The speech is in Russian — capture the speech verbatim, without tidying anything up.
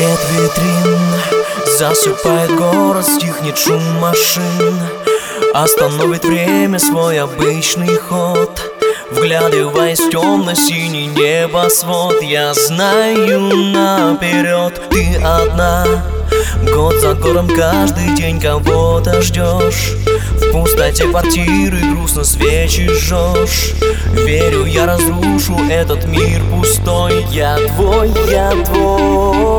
Свет витрин засыпает город, стихнет шум машин, остановит время свой обычный ход. Вглядываясь в темно-синий небосвод, я знаю наперед, ты одна. Год за годом каждый день кого-то ждешь, в пустоте квартиры грустно свечи жжешь. Верю, я разрушу этот мир пустой. Я твой, я твой.